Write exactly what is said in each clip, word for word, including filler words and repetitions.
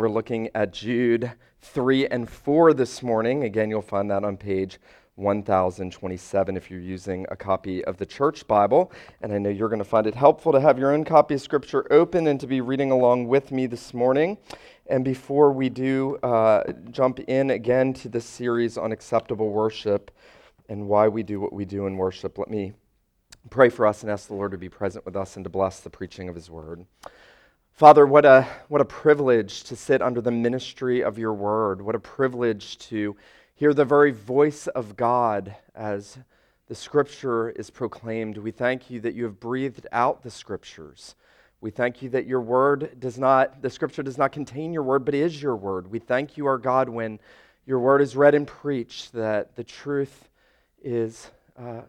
We're looking at Jude three and four this morning. Again, you'll find that on page one thousand twenty-seven if you're using a copy of the Church Bible. And I know you're going to find it helpful to have your own copy of Scripture open and to be reading along with me this morning. And before we do uh, jump in again to this series on acceptable worship and why we do what we do in worship, let me pray for us and ask the Lord to be present with us and to bless the preaching of His Word. Father, what a what a privilege to sit under the ministry of your word. What a privilege to hear the very voice of God as the Scripture is proclaimed. We thank you that you have breathed out the Scriptures. We thank you that your word does not, the Scripture does not contain your word, but is your word. We thank you, our God, when your word is read and preached, that the truth is uh,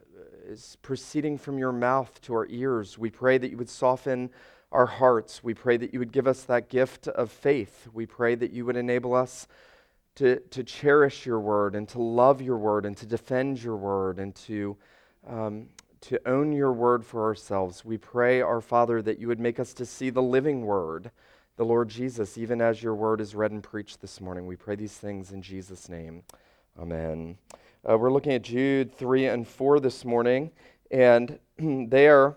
is proceeding from your mouth to our ears. We pray that you would soften our hearts. We pray that you would give us that gift of faith. We pray that you would enable us to, to cherish your word and to love your word and to defend your word and to, um, to own your word for ourselves. We pray, our Father, that you would make us to see the living word, the Lord Jesus, even as your word is read and preached this morning. We pray these things in Jesus' name. Amen. Uh, we're looking at Jude three and four this morning, and there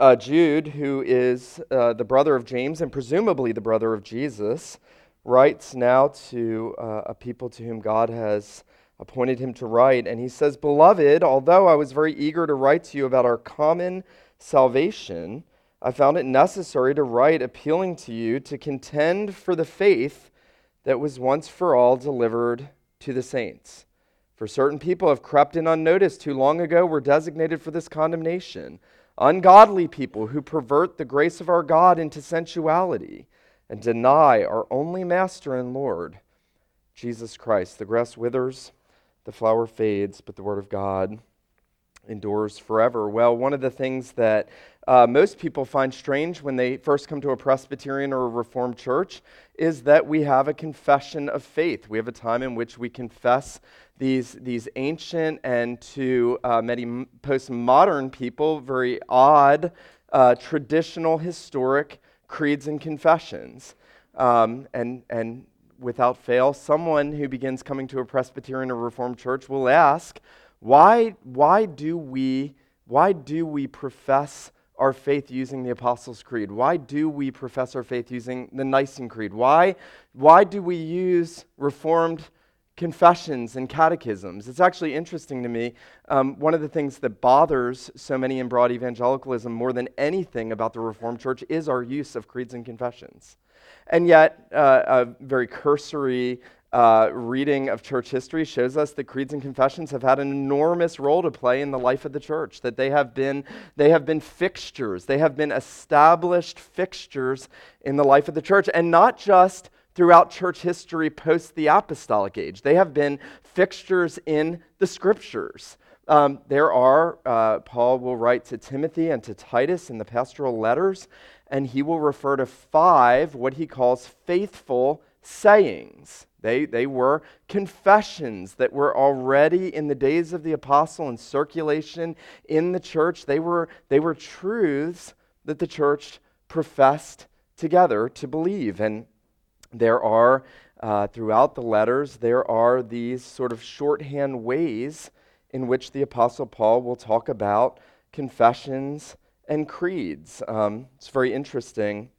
Uh, Jude, who is uh, the brother of James and presumably the brother of Jesus, writes now to uh, a people to whom God has appointed him to write. And he says, "Beloved, although I was very eager to write to you about our common salvation, I found it necessary to write appealing to you to contend for the faith that was once for all delivered to the saints. For certain people have crept in unnoticed who long ago were designated for this condemnation. Ungodly people who pervert the grace of our God into sensuality and deny our only Master and Lord, Jesus Christ. The grass withers, the flower fades, but the Word of God endures forever." Well, one of the things that uh, most people find strange when they first come to a Presbyterian or a Reformed church is that we have a confession of faith. We have a time in which we confess these these ancient and to uh, many postmodern people very odd uh, traditional historic creeds and confessions, um, and and without fail, someone who begins coming to a Presbyterian or Reformed church will ask, Why, why do we, why do we profess our faith using the Apostles' Creed? Why do we profess our faith using the Nicene Creed? Why, why do we use Reformed confessions and catechisms? It's actually interesting to me. Um, one of the things that bothers so many in broad evangelicalism more than anything about the Reformed Church is our use of creeds and confessions. And yet, uh, a very cursory Uh, reading of church history shows us that creeds and confessions have had an enormous role to play in the life of the church, that they have been they have been fixtures, they have been established fixtures in the life of the church, and not just throughout church history post the apostolic age. They have been fixtures in the Scriptures. Um, there are, uh, Paul will write to Timothy and to Titus in the pastoral letters, and he will refer to five, what he calls faithful sayings. They they were confessions that were already in the days of the apostle in circulation in the church. They were they were truths that the church professed together to believe. And there are uh, throughout the letters there are these sort of shorthand ways in which the apostle Paul will talk about confessions and creeds. Um, it's very interesting.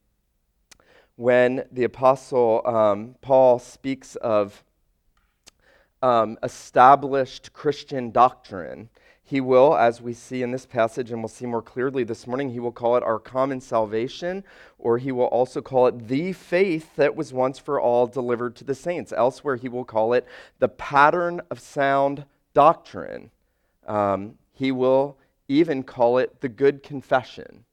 When the Apostle um, Paul speaks of um, established Christian doctrine, he will, as we see in this passage, and we'll see more clearly this morning, he will call it our common salvation, or he will also call it the faith that was once for all delivered to the saints. Elsewhere, he will call it the pattern of sound doctrine. Um, he will even call it the good confession.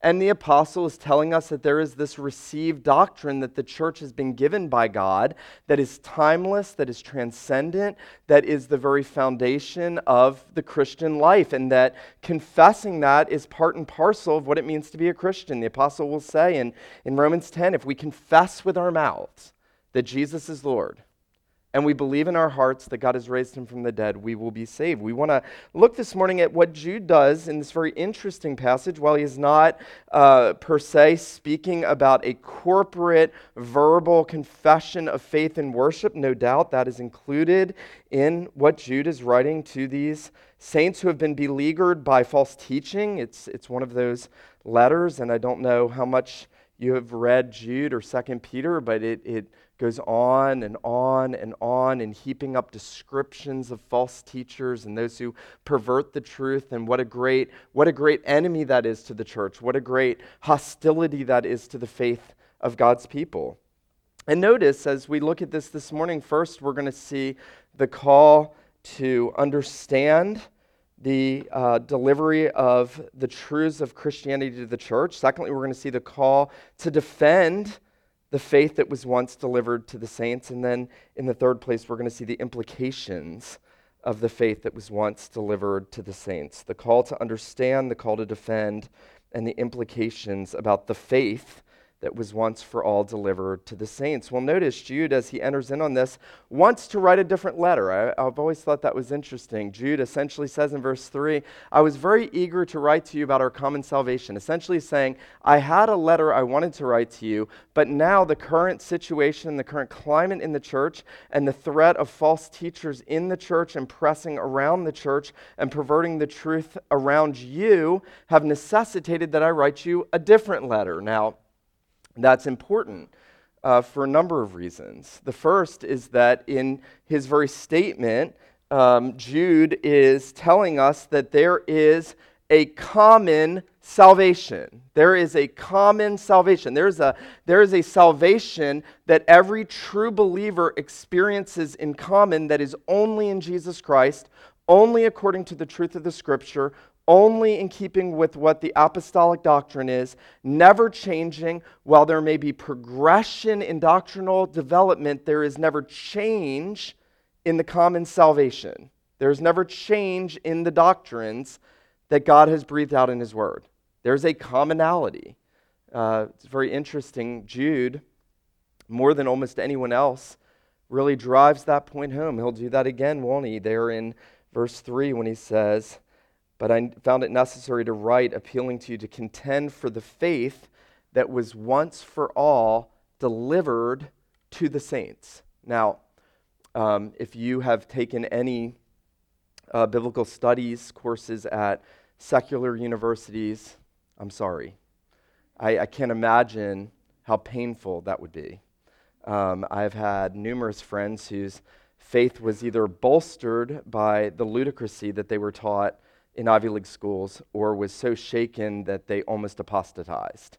And the apostle is telling us that there is this received doctrine that the church has been given by God that is timeless, that is transcendent, that is the very foundation of the Christian life, and that confessing that is part and parcel of what it means to be a Christian. The apostle will say in, in Romans ten, if we confess with our mouths that Jesus is Lord and we believe in our hearts that God has raised him from the dead, we will be saved. We want to look this morning at what Jude does in this very interesting passage. While he's not uh, per se speaking about a corporate verbal confession of faith and worship, no doubt that is included in what Jude is writing to these saints who have been beleaguered by false teaching. It's, it's one of those letters, and I don't know how much you have read Jude or Second Peter, but it it goes on and on and on and heaping up descriptions of false teachers and those who pervert the truth, and what a great what a great enemy that is to the church, what a great hostility that is to the faith of God's people. And notice, as we look at this this morning, first we're going to see the call to understand the uh, delivery of the truths of Christianity to the church. Secondly, we're going to see the call to defend the faith that was once delivered to the saints. And then in the third place, we're going to see the implications of the faith that was once delivered to the saints. The call to understand, the call to defend, and the implications about the faith that was once for all delivered to the saints. Well, notice Jude, as he enters in on this, wants to write a different letter. I, I've always thought that was interesting. Jude essentially says in verse three, I was very eager to write to you about our common salvation. Essentially saying, I had a letter I wanted to write to you, but now the current situation, the current climate in the church, and the threat of false teachers in the church and pressing around the church and perverting the truth around you have necessitated that I write you a different letter. Now, that's important uh, for a number of reasons. The first is that in his very statement, um, Jude is telling us that there is a common salvation. There is a common salvation. There is a, there is a salvation that every true believer experiences in common that is only in Jesus Christ, only according to the truth of the Scripture, only in keeping with what the apostolic doctrine is, never changing. While there may be progression in doctrinal development, there is never change in the common salvation. There is never change in the doctrines that God has breathed out in his word. There's a commonality. Uh, it's very interesting. Jude, more than almost anyone else, really drives that point home. He'll do that again, won't he? There in verse three when he says, but I found it necessary to write, appealing to you to contend for the faith that was once for all delivered to the saints. Now, um, if you have taken any uh, biblical studies courses at secular universities, I'm sorry. I, I can't imagine how painful that would be. Um, I've had numerous friends whose faith was either bolstered by the ludicrousy that they were taught in Ivy League schools, or was so shaken that they almost apostatized.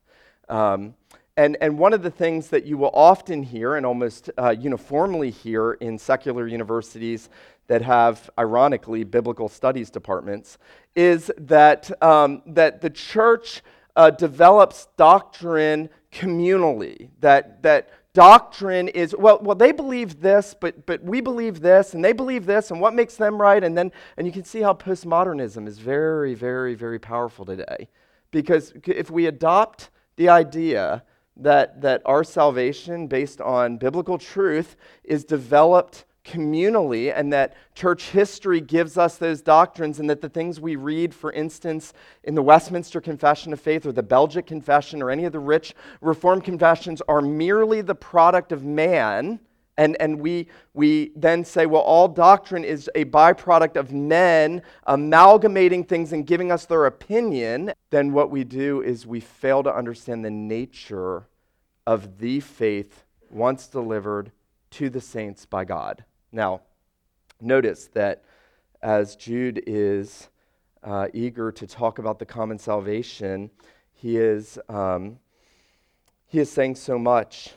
Um, and, and one of the things that you will often hear, and almost uh, uniformly hear in secular universities that have, ironically, biblical studies departments, is that, um, that the church uh, develops doctrine communally, that that doctrine is, well, well, they believe this, but but we believe this, and they believe this, and what makes them right? And then, and you can see how postmodernism is very, very, very powerful today. Because if we adopt the idea that that our salvation based on biblical truth is developed communally, and that church history gives us those doctrines, and that the things we read, for instance, in the Westminster Confession of Faith or the Belgic Confession or any of the rich Reformed confessions are merely the product of man, and, and we, we then say, well, all doctrine is a byproduct of men amalgamating things and giving us their opinion, then what we do is we fail to understand the nature of the faith once delivered to the saints by God. Now, notice that as Jude is uh, eager to talk about the common salvation, he is um, he is saying so much,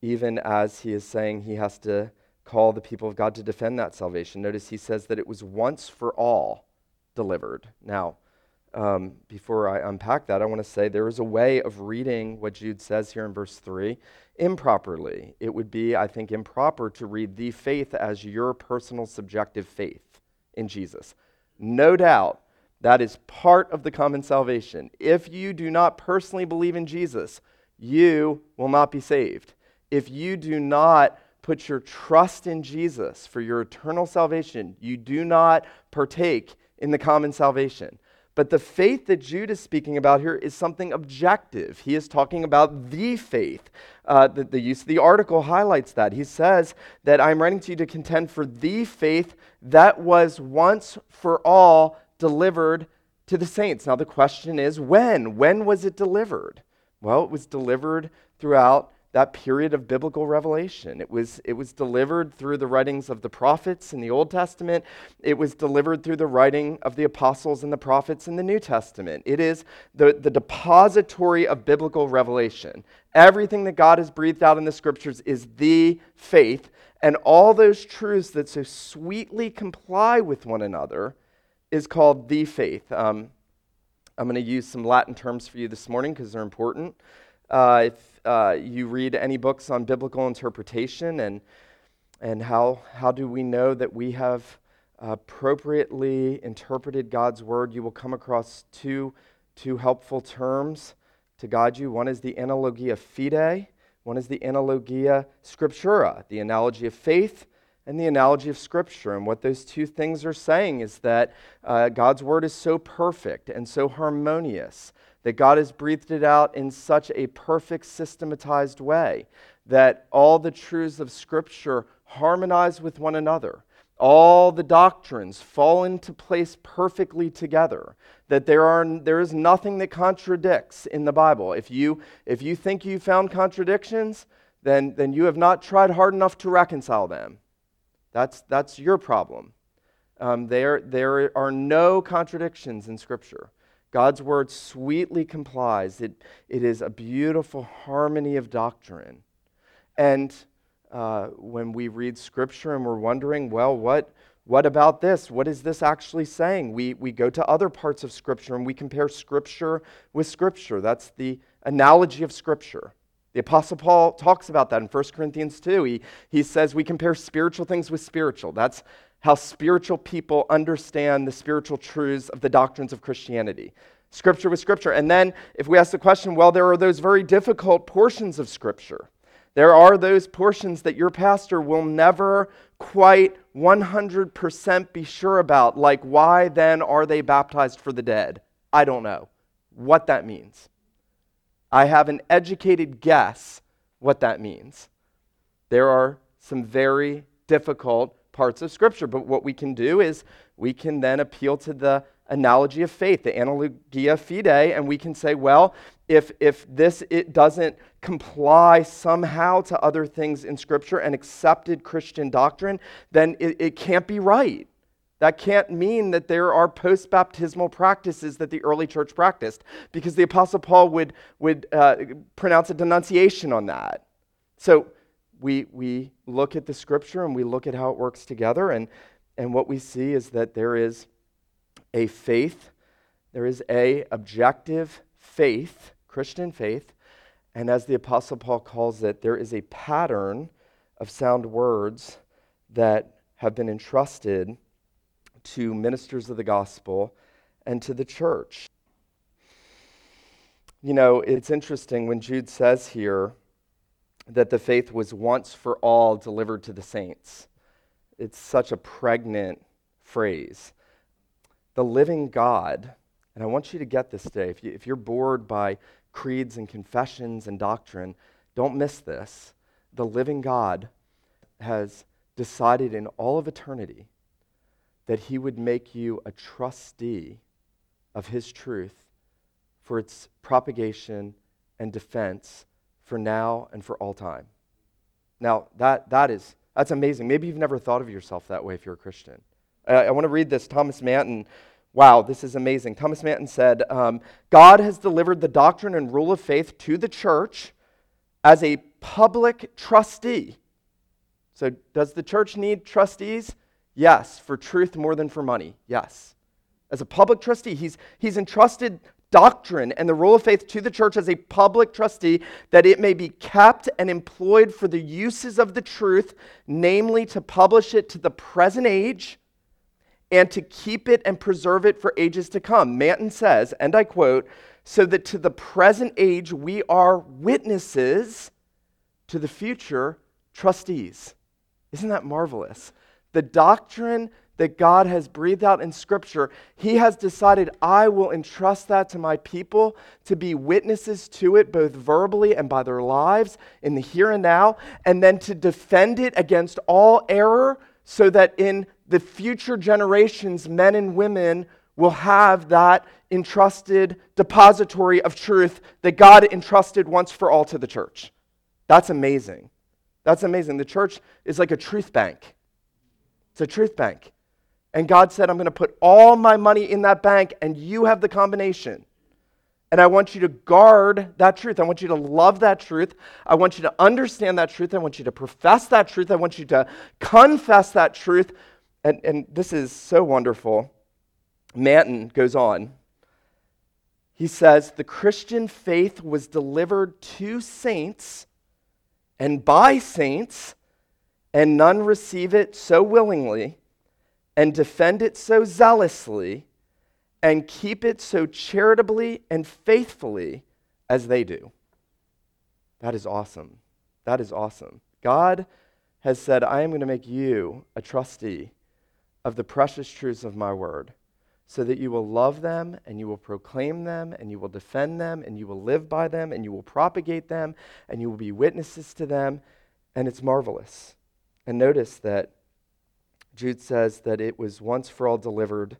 even as he is saying he has to call the people of God to defend that salvation. Notice he says that it was once for all delivered. Now, um, before I unpack that, I want to say there is a way of reading what Jude says here in verse three improperly. It would be, I think, improper to read the faith as your personal subjective faith in Jesus. No doubt that is part of the common salvation. If you do not personally believe in Jesus, you will not be saved. If you do not put your trust in Jesus for your eternal salvation, you do not partake in the common salvation. But the faith that Jude is speaking about here is something objective. He is talking about the faith. Uh, the, the use of the article highlights that. He says that I'm writing to you to contend for the faith that was once for all delivered to the saints. Now the question is, when? When was it delivered? Well, it was delivered throughout that period of biblical revelation. It was, it was delivered through the writings of the prophets in the Old Testament. It was delivered through the writing of the apostles and the prophets in the New Testament. It is the, the depository of biblical revelation. Everything that God has breathed out in the Scriptures is the faith, and all those truths that so sweetly comply with one another is called the faith. Um, I'm going to use some Latin terms for you this morning because they're important. Uh, if Uh, you read any books on biblical interpretation and and how how do we know that we have appropriately interpreted God's word, you will come across two two helpful terms to guide you. One is the analogia fide, one is the analogia scriptura, the analogy of faith and the analogy of Scripture. And what those two things are saying is that uh, God's word is so perfect and so harmonious, that God has breathed it out in such a perfect, systematized way that all the truths of Scripture harmonize with one another. All the doctrines fall into place perfectly together, that there are there is nothing that contradicts in the Bible. If you if you think you found contradictions, then then you have not tried hard enough to reconcile them. That's that's your problem. Um, there there are no contradictions in Scripture. God's word sweetly complies. It, it is a beautiful harmony of doctrine. And uh, when we read Scripture and we're wondering, well, what, what about this? What is this actually saying? We, we go to other parts of Scripture and we compare Scripture with Scripture. That's the analogy of Scripture. The Apostle Paul talks about that in First Corinthians two. He, he says we compare spiritual things with spiritual. That's how spiritual people understand the spiritual truths of the doctrines of Christianity. Scripture with Scripture. And then if we ask the question, well, there are those very difficult portions of Scripture. There are those portions that your pastor will never quite one hundred percent be sure about, like why then are they baptized for the dead? I don't know what that means. I have an educated guess what that means. There are some very difficult parts of Scripture, but what we can do is we can then appeal to the analogy of faith, the analogia fide, and we can say, well, if if this it doesn't comply somehow to other things in Scripture and accepted Christian doctrine, then it, it can't be right. That can't mean that there are post-baptismal practices that the early church practiced, because the Apostle Paul would would uh, pronounce a denunciation on that. So We we look at the Scripture and we look at how it works together, and, and what we see is that there is a faith, there is a objective faith, Christian faith, and as the Apostle Paul calls it, there is a pattern of sound words that have been entrusted to ministers of the gospel and to the church. You know, it's interesting when Jude says here that the faith was once for all delivered to the saints. It's such a pregnant phrase. The living God, and I want you to get this today, if, you, if you're bored by creeds and confessions and doctrine, don't miss this. The living God has decided in all of eternity that he would make you a trustee of his truth for its propagation and defense for now and for all time. Now, that that is, that's amazing. Maybe you've never thought of yourself that way if you're a Christian. I, I want to read this. Thomas Manton, wow, this is amazing. Thomas Manton said, um, God has delivered the doctrine and rule of faith to the church as a public trustee. So does the church need trustees? Yes, for truth more than for money. Yes. As a public trustee, he's he's entrusted doctrine and the rule of faith to the church as a public trustee, that it may be kept and employed for the uses of the truth, namely to publish it to the present age and to keep it and preserve it for ages to come. Manton says, and I quote, so that to the present age we are witnesses, to the future trustees. Isn't that marvelous? The doctrine that God has breathed out in Scripture, he has decided, I will entrust that to my people to be witnesses to it, both verbally and by their lives in the here and now, and then to defend it against all error so that in the future generations, men and women will have that entrusted depository of truth that God entrusted once for all to the church. That's amazing. That's amazing. The church is like a truth bank. It's a truth bank. And God said, I'm going to put all my money in that bank, and you have the combination. And I want you to guard that truth. I want you to love that truth. I want you to understand that truth. I want you to profess that truth. I want you to confess that truth. And, and this is so wonderful. Manton goes on. He says, the Christian faith was delivered to saints and by saints, and none receive it so willingly, and defend it so zealously, and keep it so charitably and faithfully as they do. That is awesome. That is awesome. God has said, I am going to make you a trustee of the precious truths of my word, so that you will love them, and you will proclaim them, and you will defend them, and you will live by them, and you will propagate them, and you will be witnesses to them, and it's marvelous. And notice that Jude says that it was once for all delivered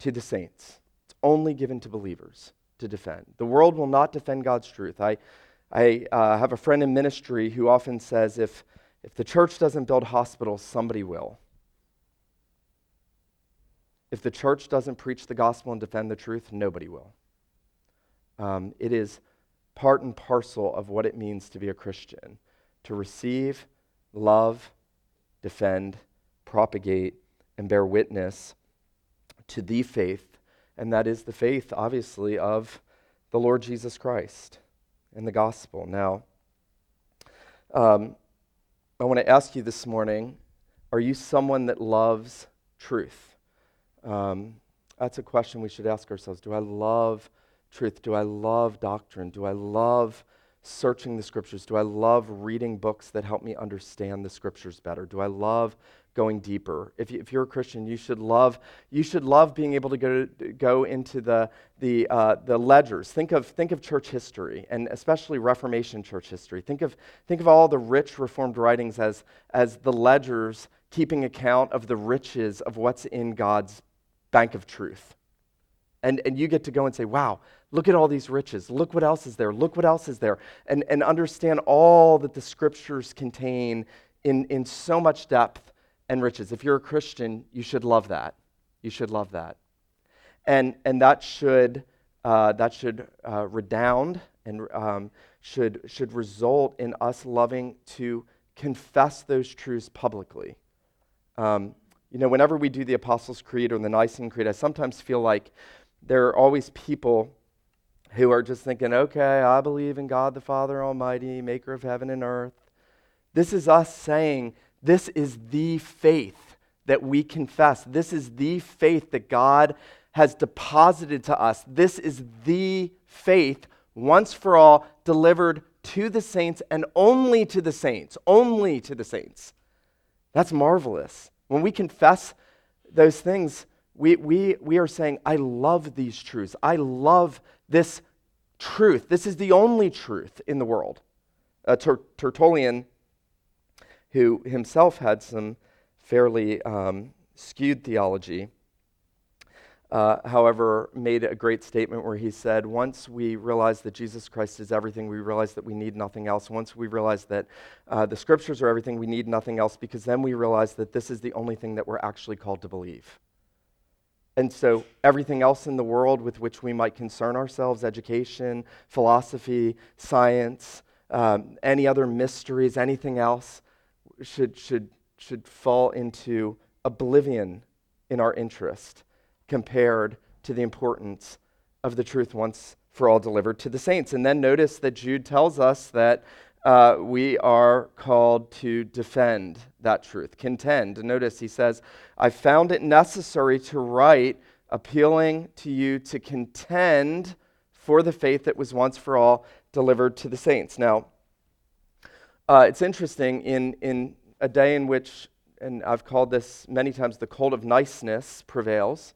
to the saints. It's only given to believers to defend. The world will not defend God's truth. I, I uh, have a friend in ministry who often says, if, if the church doesn't build hospitals, somebody will. If the church doesn't preach the gospel and defend the truth, nobody will. Um, it is part and parcel of what it means to be a Christian, to receive, love, defend, propagate, and bear witness to the faith, and that is the faith, obviously, of the Lord Jesus Christ and the gospel. Now, um, I want to ask you this morning, are you someone that loves truth? Um, that's a question we should ask ourselves. Do I love truth? Do I love doctrine? Do I love searching the Scriptures? Do I love reading books that help me understand the Scriptures better? Do I love going deeper? If, you, if you're a Christian, you should love you should love being able to go to, go into the the uh, the ledgers. Think of think of church history, and especially Reformation church history. Think of think of all the rich Reformed writings as as the ledgers keeping account of the riches of what's in God's bank of truth. And, and you get to go and say, wow, look at all these riches. Look what else is there. Look what else is there. And, and understand all that the Scriptures contain in, in so much depth and riches. If you're a Christian, you should love that. You should love that. And, and that should, uh, that should uh, redound and um, should, should result in us loving to confess those truths publicly. Um, you know, whenever we do the Apostles' Creed or the Nicene Creed, I sometimes feel like there are always people who are just thinking, okay, I believe in God the Father Almighty, maker of heaven and earth. This is us saying, this is the faith that we confess. This is the faith that God has deposited to us. This is the faith, once for all, delivered to the saints and only to the saints, only to the saints. That's marvelous. When we confess those things, we we we are saying, I love these truths. I love this truth. This is the only truth in the world. Uh, Ter- Tertullian, who himself had some fairly um, skewed theology, uh, however, made a great statement where he said, once we realize that Jesus Christ is everything, we realize that we need nothing else. Once we realize that uh, the Scriptures are everything, we need nothing else, because then we realize that this is the only thing that we're actually called to believe. And so everything else in the world with which we might concern ourselves, education, philosophy, science, um, any other mysteries, anything else, should should should fall into oblivion in our interest compared to the importance of the truth once for all delivered to the saints. And then notice that Jude tells us that uh, we are called to defend that truth, contend. Notice he says, I found it necessary to write appealing to you to contend for the faith that was once for all delivered to the saints. Now, Uh, it's interesting, in, in a day in which, and I've called this many times, the cult of niceness prevails,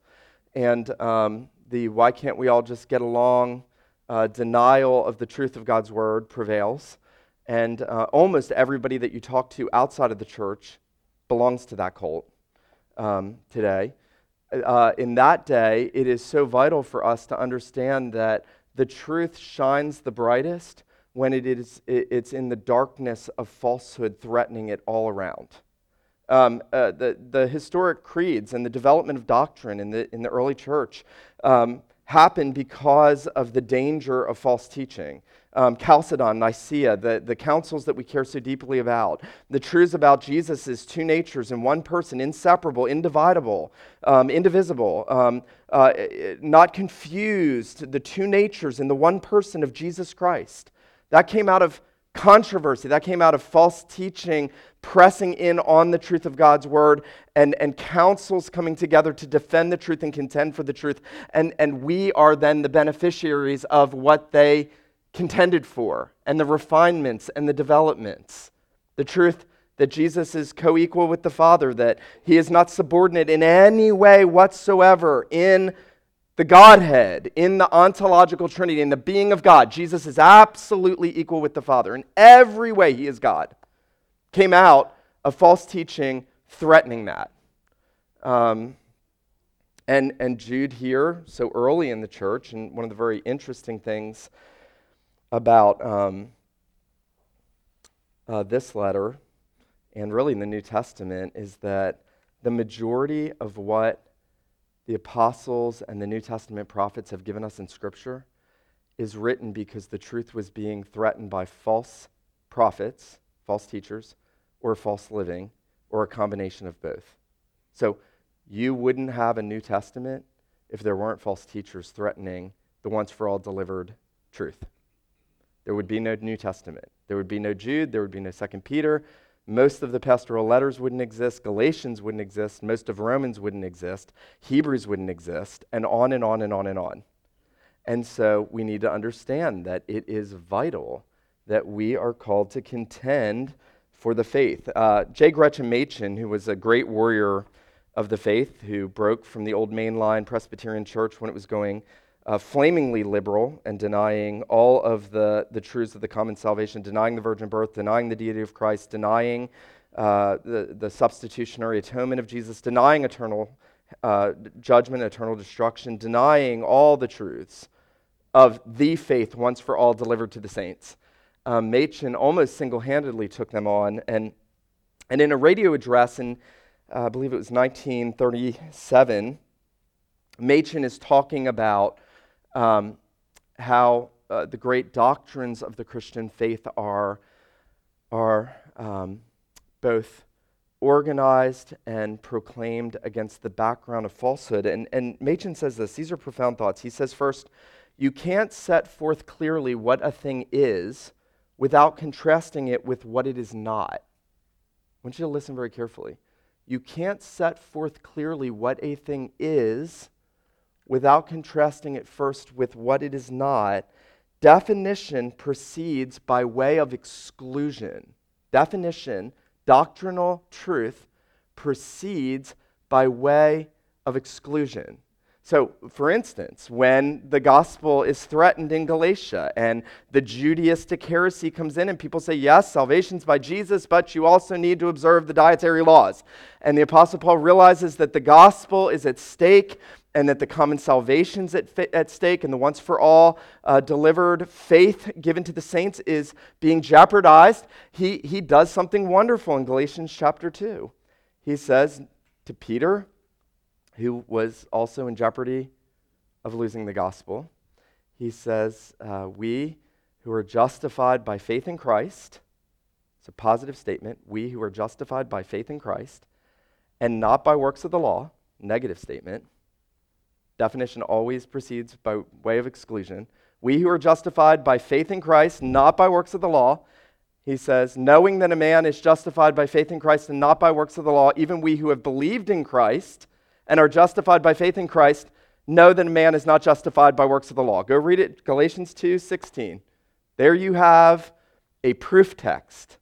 and um, the why can't we all just get along uh, denial of the truth of God's word prevails, and uh, almost everybody that you talk to outside of the church belongs to that cult um, today. Uh, in that day, it is so vital for us to understand that the truth shines the brightest when it is it, it's in the darkness of falsehood threatening it all around. Um, uh, the the historic creeds and the development of doctrine in the in the early church um, happened because of the danger of false teaching. Um, Chalcedon, Nicaea, the, the councils that we care so deeply about, the truths about Jesus' two natures in one person, inseparable, indivisible, um, indivisible, um, uh, not confused, the two natures in the one person of Jesus Christ. That came out of controversy. That came out of false teaching, pressing in on the truth of God's word, and, and councils coming together to defend the truth and contend for the truth. And, and we are then the beneficiaries of what they contended for, and the refinements and the developments. The truth that Jesus is co-equal with the Father, that he is not subordinate in any way whatsoever in the Godhead, in the ontological Trinity, in the being of God. Jesus is absolutely equal with the Father. In every way he is God. Came out of false teaching threatening that. Um, and, and Jude here, so early in the church, and one of the very interesting things about um, uh, this letter, and really in the New Testament, is that the majority of what the apostles and the New Testament prophets have given us in Scripture is written because the truth was being threatened by false prophets, false teachers, or false living, or a combination of both. So you wouldn't have a New Testament if there weren't false teachers threatening the once-for-all delivered truth. There would be no New Testament. There would be no Jude. There would be no Second Peter. Most of the pastoral letters wouldn't exist. Galatians wouldn't exist. Most of Romans wouldn't exist. Hebrews wouldn't exist. And on and on and on and on. And so we need to understand that it is vital that we are called to contend for the faith. Uh, J. Gretchen Machen, who was a great warrior of the faith, who broke from the old mainline Presbyterian church when it was going Uh, flamingly liberal and denying all of the, the truths of the common salvation, denying the virgin birth, denying the deity of Christ, denying uh, the, the substitutionary atonement of Jesus, denying eternal uh, judgment, eternal destruction, denying all the truths of the faith once for all delivered to the saints. Um, Machen almost single-handedly took them on, and and in a radio address in, uh, I believe it was nineteen thirty-seven, Machen is talking about Um, how uh, the great doctrines of the Christian faith are are um, both organized and proclaimed against the background of falsehood. And, and Machen says this. These are profound thoughts. He says, first, you can't set forth clearly what a thing is without contrasting it with what it is not. I want you to listen very carefully. You can't set forth clearly what a thing is without contrasting it first with what it is not. Definition proceeds by way of exclusion. Definition, doctrinal truth, proceeds by way of exclusion. So, for instance, when the gospel is threatened in Galatia and the Judaistic heresy comes in and people say, yes, salvation's by Jesus, but you also need to observe the dietary laws. And the Apostle Paul realizes that the gospel is at stake and that the common salvation's at, fi- at stake and the once-for-all uh, delivered faith given to the saints is being jeopardized. He, he does something wonderful in Galatians chapter two. He says to Peter, who was also in jeopardy of losing the gospel, he says, uh, we who are justified by faith in Christ, it's a positive statement, we who are justified by faith in Christ, and not by works of the law, negative statement, definition always proceeds by way of exclusion, we who are justified by faith in Christ, not by works of the law, he says, knowing that a man is justified by faith in Christ and not by works of the law, even we who have believed in Christ and are justified by faith in Christ, know that a man is not justified by works of the law. Go read it, Galatians two sixteen. There you have a proof text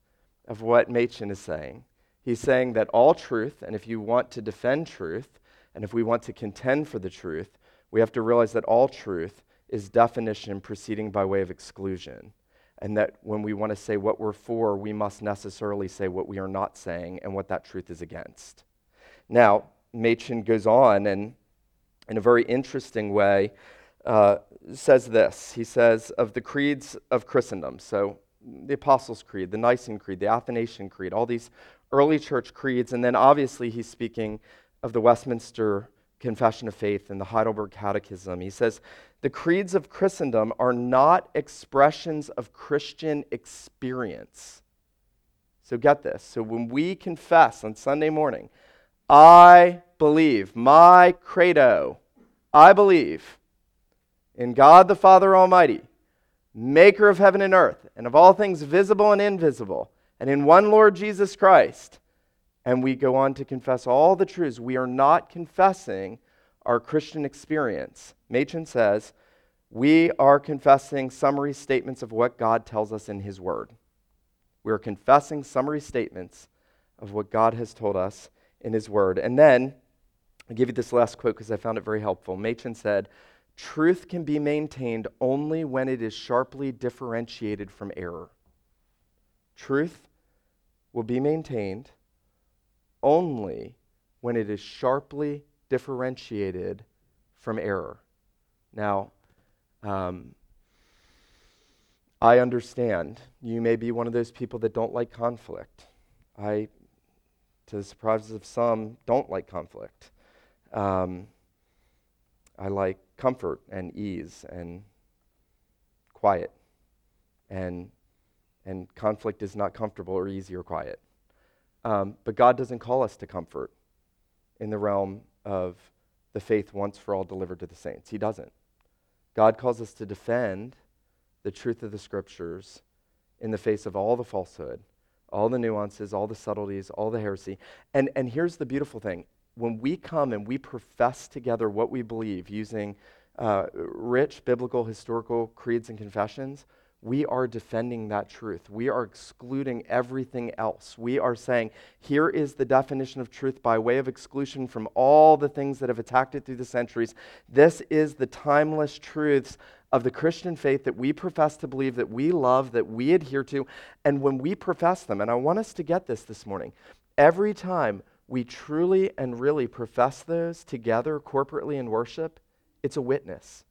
of what Machen is saying. He's saying that all truth, and if you want to defend truth, and if we want to contend for the truth, we have to realize that all truth is definition proceeding by way of exclusion. And that when we want to say what we're for, we must necessarily say what we are not saying and what that truth is against. Now, Machen goes on and, in a very interesting way, uh, says this. He says, of the creeds of Christendom, so the Apostles' Creed, the Nicene Creed, the Athanasian Creed, all these early church creeds, and then obviously he's speaking of the Westminster Confession of Faith and the Heidelberg Catechism. He says, the creeds of Christendom are not expressions of Christian experience. So get this. So when we confess on Sunday morning, I believe, my credo, I believe in God the Father Almighty, maker of heaven and earth, and of all things visible and invisible, and in one Lord Jesus Christ, and we go on to confess all the truths, we are not confessing our Christian experience. Machen says, we are confessing summary statements of what God tells us in his word. We are confessing summary statements of what God has told us in his word. And then, I'll give you this last quote because I found it very helpful. Machen said, truth can be maintained only when it is sharply differentiated from error. Truth will be maintained only when it is sharply differentiated from error. Now, um, I understand you may be one of those people that don't like conflict. I, to the surprise of some, don't like conflict. Um, I like comfort and ease and quiet, and and conflict is not comfortable or easy or quiet. Um, but God doesn't call us to comfort in the realm of the faith once for all delivered to the saints. He doesn't. God calls us to defend the truth of the Scriptures in the face of all the falsehood, all the nuances, all the subtleties, all the heresy. And, and here's the beautiful thing. When we come and we profess together what we believe using uh, rich biblical historical creeds and confessions, we are defending that truth. We are excluding everything else. We are saying, here is the definition of truth by way of exclusion from all the things that have attacked it through the centuries. This is the timeless truths of the Christian faith that we profess to believe, that we love, that we adhere to. And when we profess them, and I want us to get this this morning, every time we truly and really profess those together corporately in worship, it's a witness.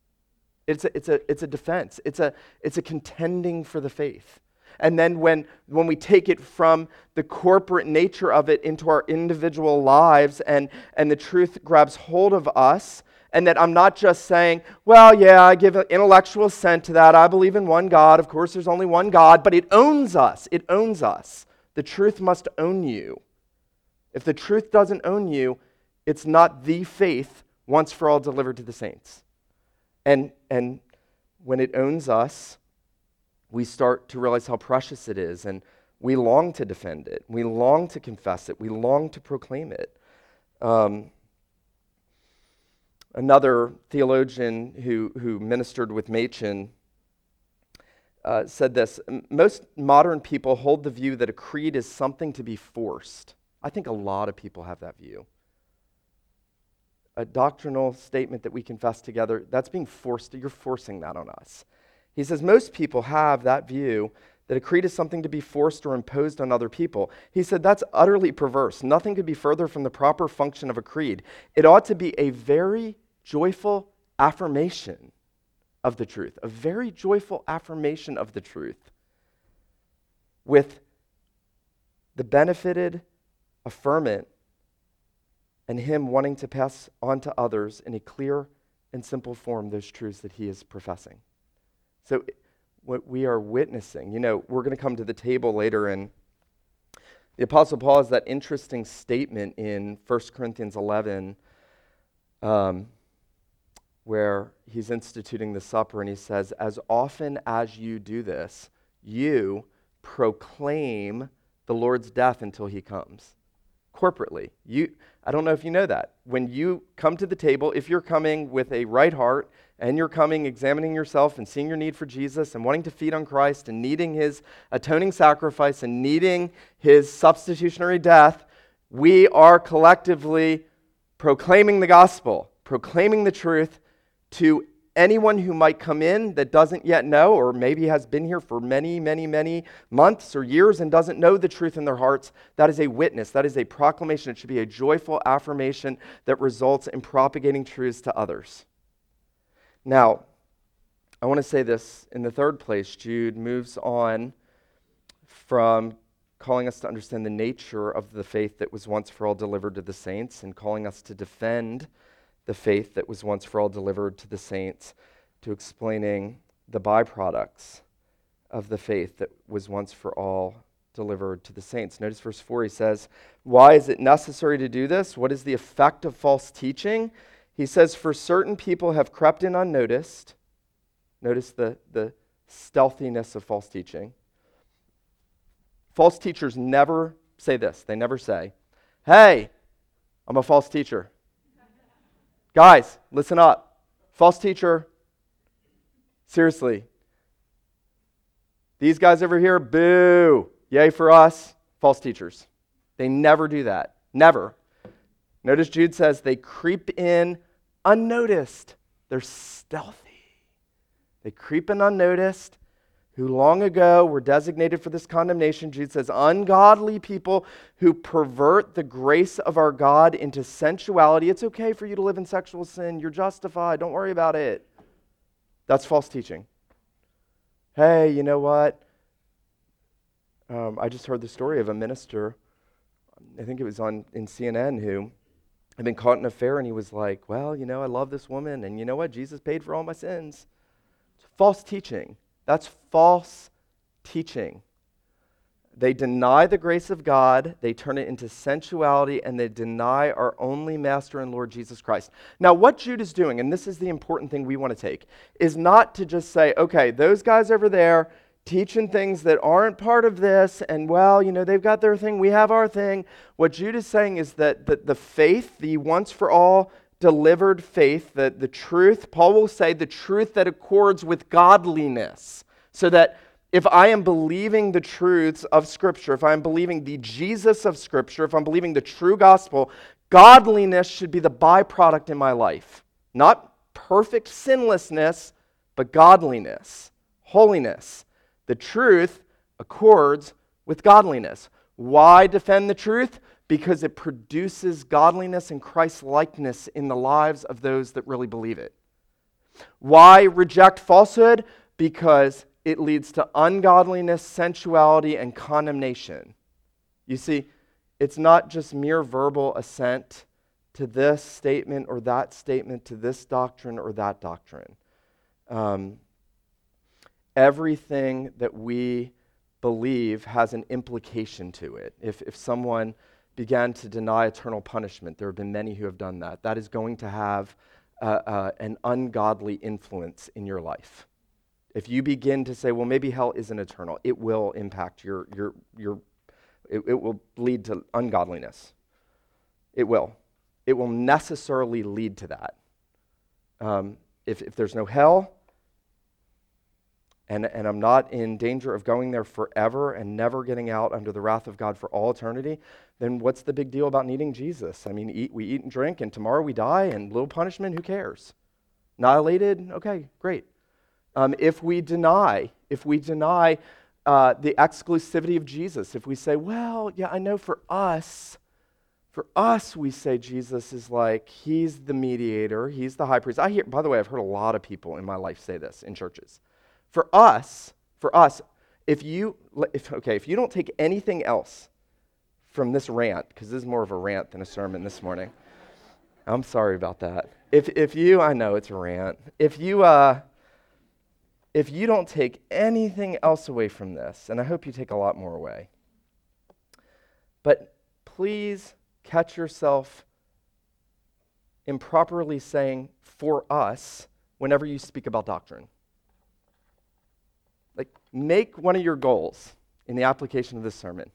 It's a, it's a, it's a defense. It's a, it's a contending for the faith. And then when, when we take it from the corporate nature of it into our individual lives, and, and the truth grabs hold of us, and that I'm not just saying, well, yeah, I give an intellectual assent to that. I believe in one God. Of course, there's only one God, but it owns us. It owns us. The truth must own you. If the truth doesn't own you, it's not the faith once for all delivered to the saints. And and when it owns us, we start to realize how precious it is, and we long to defend it. We long to confess it. We long to proclaim it. Um, another theologian who, who ministered with Machen uh, said this, most modern people hold the view that a creed is something to be forced. I think a lot of people have that view. A doctrinal statement that we confess together, that's being forced, you're forcing that on us. He says most people have that view that a creed is something to be forced or imposed on other people. He said that's utterly perverse. Nothing could be further from the proper function of a creed. It ought to be a very joyful affirmation of the truth, a very joyful affirmation of the truth with the benefited affirmant and him wanting to pass on to others in a clear and simple form those truths that he is professing. So what we are witnessing, you know, we're going to come to the table later, and the Apostle Paul has that interesting statement in First Corinthians eleven um, where he's instituting the supper, and he says, as often as you do this, you proclaim the Lord's death until he comes. corporately. You, I don't know if you know that. When you come to the table, if you're coming with a right heart and you're coming examining yourself and seeing your need for Jesus and wanting to feed on Christ and needing his atoning sacrifice and needing his substitutionary death, we are collectively proclaiming the gospel, proclaiming the truth to anyone who might come in that doesn't yet know, or maybe has been here for many, many, many months or years and doesn't know the truth in their hearts. That is a witness. That is a proclamation. It should be a joyful affirmation that results in propagating truths to others. Now, I want to say this. In the third place, Jude moves on from calling us to understand the nature of the faith that was once for all delivered to the saints and calling us to defend the faith that was once for all delivered to the saints, to explaining the byproducts of the faith that was once for all delivered to the saints. Notice verse four, he says, why is it necessary to do this? What is the effect of false teaching? He says, for certain people have crept in unnoticed. Notice the, the stealthiness of false teaching. False teachers never say this. They never say, hey, I'm a false teacher. Guys, listen up. False teacher. Seriously. These guys over here, boo. Yay for us. False teachers. They never do that. Never. Notice Jude says they creep in unnoticed. They're stealthy. They creep in unnoticed, who long ago were designated for this condemnation. Jude says, ungodly people who pervert the grace of our God into sensuality. It's okay for you to live in sexual sin. You're justified. Don't worry about it. That's false teaching. Hey, you know what? Um, I just heard the story of a minister, I think it was on in C N N, who had been caught in an affair, and he was like, well, you know, I love this woman, and you know what? Jesus paid for all my sins. It's false teaching. That's false teaching. They deny the grace of God, they turn it into sensuality, and they deny our only Master and Lord Jesus Christ. Now, what Jude is doing, and this is the important thing we want to take, is not to just say, okay, those guys over there teaching things that aren't part of this, and well, you know, they've got their thing, we have our thing. What Jude is saying is that the, the faith, the once for all delivered faith, that the truth, Paul will say, the truth that accords with godliness. So that if I am believing the truths of Scripture, if I'm believing the Jesus of Scripture, if I'm believing the true gospel, godliness should be the byproduct in my life. Not perfect sinlessness, but godliness, holiness. The truth accords with godliness. Why defend the truth? Because it produces godliness and Christ-likeness in the lives of those that really believe it. Why reject falsehood? Because it leads to ungodliness, sensuality, and condemnation. You see, it's not just mere verbal assent to this statement or that statement, to this doctrine or that doctrine. Um, everything that we believe has an implication to it. If, if someone began to deny eternal punishment. There have been many who have done that. That is going to have uh, uh, an ungodly influence in your life. If you begin to say, well, maybe hell isn't eternal, it will impact your, your, your it, it will lead to ungodliness. It will. It will necessarily lead to that. Um, if, if there's no hell, And, and I'm not in danger of going there forever and never getting out under the wrath of God for all eternity, then what's the big deal about needing Jesus? I mean, eat, we eat and drink, and tomorrow we die, and little punishment, who cares? Annihilated? Okay, great. Um, if we deny, if we deny uh, the exclusivity of Jesus, if we say, well, yeah, I know for us, for us, we say Jesus is like, he's the mediator, he's the high priest. I hear, by the way, I've heard a lot of people in my life say this in churches. For us, for us, if you, if, okay, if you don't take anything else from this rant, because this is more of a rant than a sermon this morning, I'm sorry about that. If if you, I know it's a rant. If you, uh, if you don't take anything else away from this, and I hope you take a lot more away, but please catch yourself improperly saying "for us" whenever you speak about doctrine. Like, make one of your goals in the application of this sermon.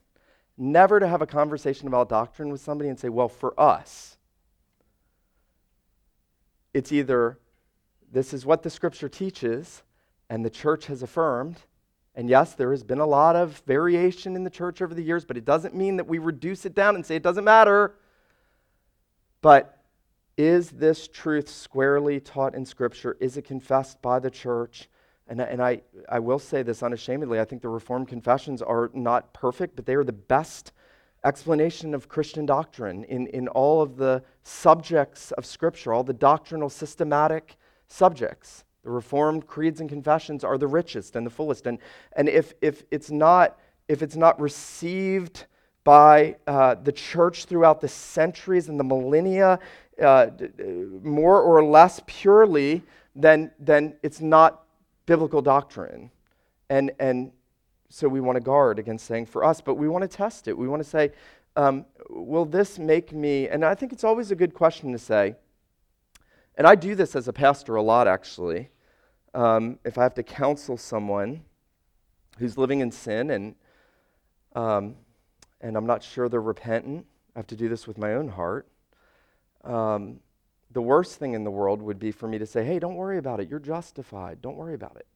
Never to have a conversation about doctrine with somebody and say, well, for us, it's either this is what the Scripture teaches and the church has affirmed, and yes, there has been a lot of variation in the church over the years, but it doesn't mean that we reduce it down and say it doesn't matter. But is this truth squarely taught in Scripture? Is it confessed by the church? And, and I, I will say this unashamedly, I think the Reformed confessions are not perfect, but they are the best explanation of Christian doctrine in, in all of the subjects of Scripture, all the doctrinal systematic subjects. The Reformed creeds and confessions are the richest and the fullest. And, and if, if, it's not, if it's not received by uh, the church throughout the centuries and the millennia uh, d- d- more or less purely, then, then it's not biblical doctrine. And, and so we want to guard against saying for us, but we want to test it. We want to say, um, will this make me, and I think it's always a good question to say, and I do this as a pastor a lot, actually. Um, if I have to counsel someone who's living in sin and um, and I'm not sure they're repentant, I have to do this with my own heart. Um, the worst thing in the world would be for me to say, hey, don't worry about it. You're justified. Don't worry about it.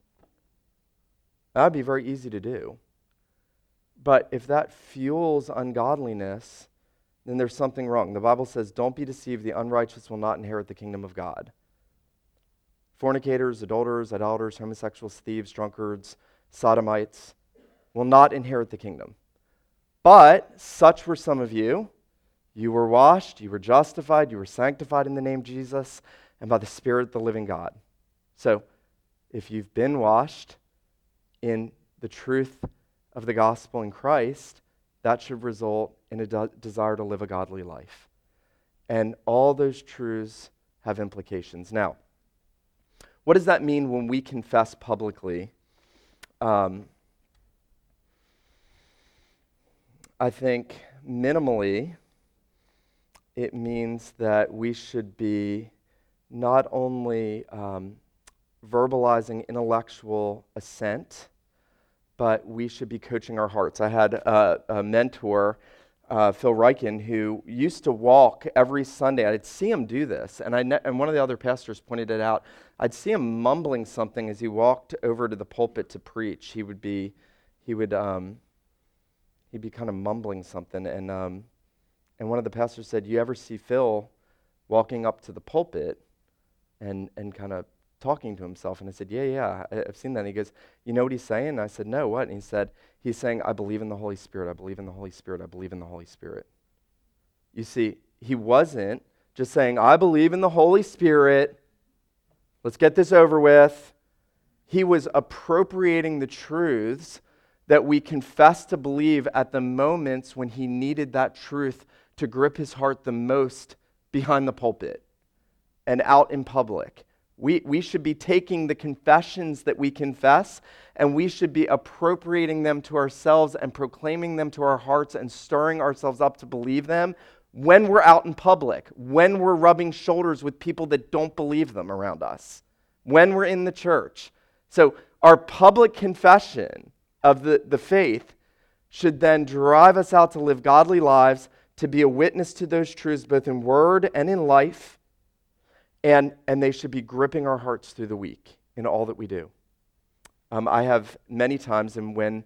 That would be very easy to do. But if that fuels ungodliness, then there's something wrong. The Bible says, don't be deceived, the unrighteous will not inherit the kingdom of God. Fornicators, adulterers, idolaters, homosexuals, thieves, drunkards, sodomites will not inherit the kingdom. But such were some of you. You were washed, you were justified, you were sanctified in the name of Jesus and by the Spirit of the living God. So if you've been washed in the truth of the gospel in Christ, that should result in a de- desire to live a godly life. And all those truths have implications. Now, what does that mean when we confess publicly? Um, I think minimally, it means that we should be not only um, verbalizing intellectual assent, but we should be coaching our hearts. I had uh, a mentor, uh, Phil Ryken, who used to walk every Sunday. I'd see him do this, and I ne- and one of the other pastors pointed it out. I'd see him mumbling something as he walked over to the pulpit to preach. He would be, he would, um, he'd be kind of mumbling something, and um, and one of the pastors said, "You ever see Phil walking up to the pulpit and and kind of talking to himself?" And I said, yeah, yeah, I, I've seen that. And he goes, you know what he's saying? And I said, no, what? And he said, he's saying, I believe in the Holy Spirit, I believe in the Holy Spirit, I believe in the Holy Spirit. You see, he wasn't just saying, I believe in the Holy Spirit, let's get this over with. He was appropriating the truths that we confess to believe at the moments when he needed that truth to grip his heart the most behind the pulpit and out in public. We we should be taking the confessions that we confess and we should be appropriating them to ourselves and proclaiming them to our hearts and stirring ourselves up to believe them when we're out in public, when we're rubbing shoulders with people that don't believe them around us, when we're in the church. So our public confession of the, the faith should then drive us out to live godly lives, to be a witness to those truths both in word and in life. And and they should be gripping our hearts through the week in all that we do. Um, I have many times, and when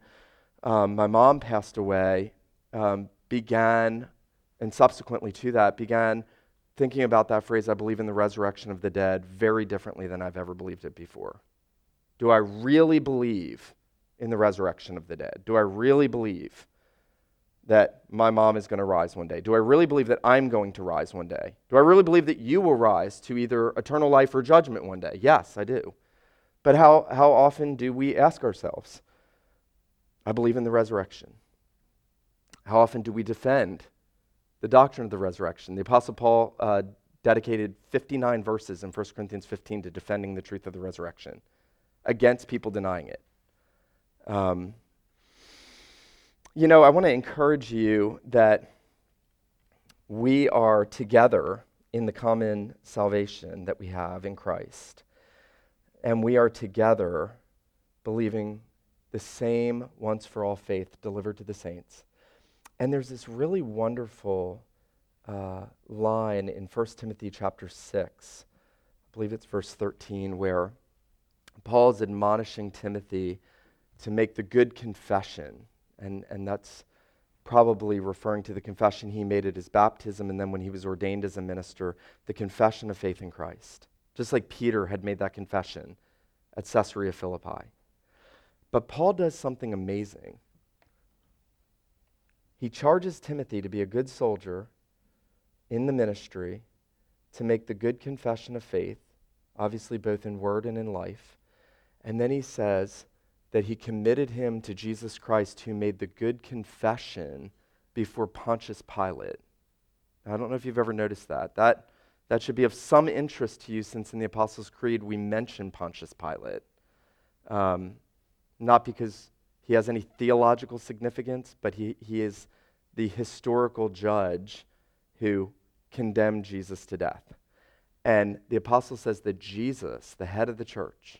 um, my mom passed away, um, began, and subsequently to that, began thinking about that phrase, I believe in the resurrection of the dead, very differently than I've ever believed it before. Do I really believe in the resurrection of the dead? Do I really believe that my mom is going to rise one day? Do I really believe that I'm going to rise one day? Do I really believe that you will rise to either eternal life or judgment one day? Yes, I do. But how, how often do we ask ourselves, I believe in the resurrection? How often do we defend the doctrine of the resurrection? The Apostle Paul uh, dedicated fifty-nine verses in First Corinthians fifteen to defending the truth of the resurrection against people denying it. Um... You know, I want to encourage you that we are together in the common salvation that we have in Christ. And we are together believing the same once-for-all faith delivered to the saints. And there's this really wonderful uh, line in First Timothy chapter six, I believe it's verse thirteen, where Paul's admonishing Timothy to make the good confession, and, and that's probably referring to the confession he made at his baptism, and then when he was ordained as a minister, the confession of faith in Christ, just like Peter had made that confession at Caesarea Philippi. But Paul does something amazing. He charges Timothy to be a good soldier in the ministry, to make the good confession of faith, obviously both in word and in life. And then he says that he committed him to Jesus Christ, who made the good confession before Pontius Pilate. Now, I don't know if you've ever noticed that. That that should be of some interest to you, since in the Apostles' Creed we mention Pontius Pilate. Um, not because he has any theological significance, but he, he is the historical judge who condemned Jesus to death. And the apostle says that Jesus, the head of the church,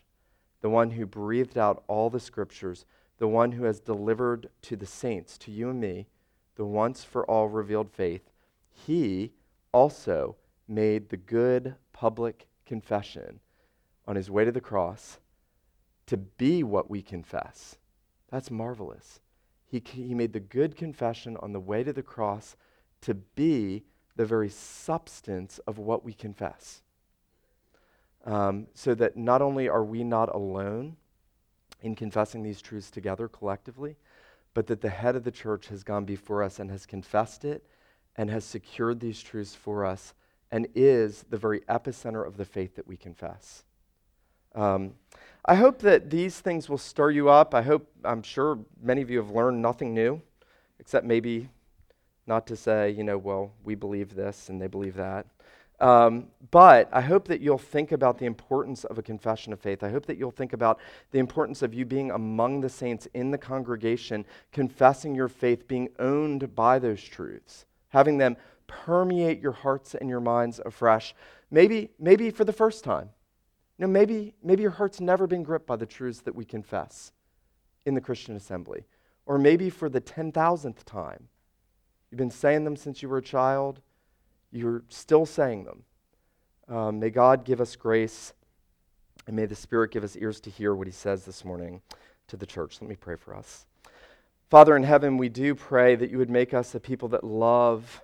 the one who breathed out all the scriptures, the one who has delivered to the saints, to you and me, the once for all revealed faith, he also made the good public confession on his way to the cross to be what we confess. That's marvelous. He, he made the good confession on the way to the cross to be the very substance of what we confess. Um, so that not only are we not alone in confessing these truths together collectively, but that the head of the church has gone before us and has confessed it and has secured these truths for us and is the very epicenter of the faith that we confess. Um, I hope that these things will stir you up. I hope, I'm sure many of you have learned nothing new, except maybe not to say, you know, well, we believe this and they believe that. Um, but I hope that you'll think about the importance of a confession of faith. I hope that you'll think about the importance of you being among the saints in the congregation, confessing your faith, being owned by those truths, having them permeate your hearts and your minds afresh, maybe, maybe for the first time. You know, maybe, maybe your heart's never been gripped by the truths that we confess in the Christian assembly. Or maybe for the ten thousandth time. You've been saying them since you were a child. You're still saying them. Um, may God give us grace, and may the Spirit give us ears to hear what he says this morning to the church. Let me pray for us. Father in heaven, we do pray that you would make us a people that love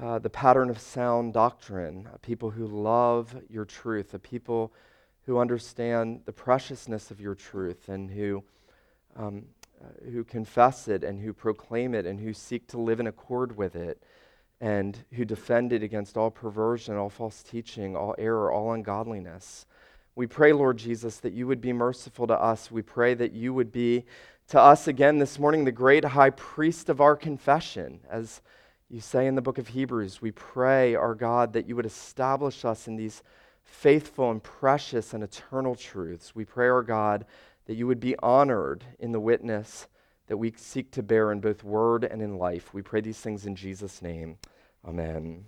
uh, the pattern of sound doctrine, a people who love your truth, a people who understand the preciousness of your truth, and who um, uh, who confess it, and who proclaim it, and who seek to live in accord with it, and who defend it against all perversion, all false teaching, all error, all ungodliness. We pray, Lord Jesus, that you would be merciful to us. We pray that you would be to us again this morning the great high priest of our confession. As you say in the book of Hebrews, we pray, our God, that you would establish us in these faithful and precious and eternal truths. We pray, our God, that you would be honored in the witness that we seek to bear in both word and in life. We pray these things in Jesus' name. Amen.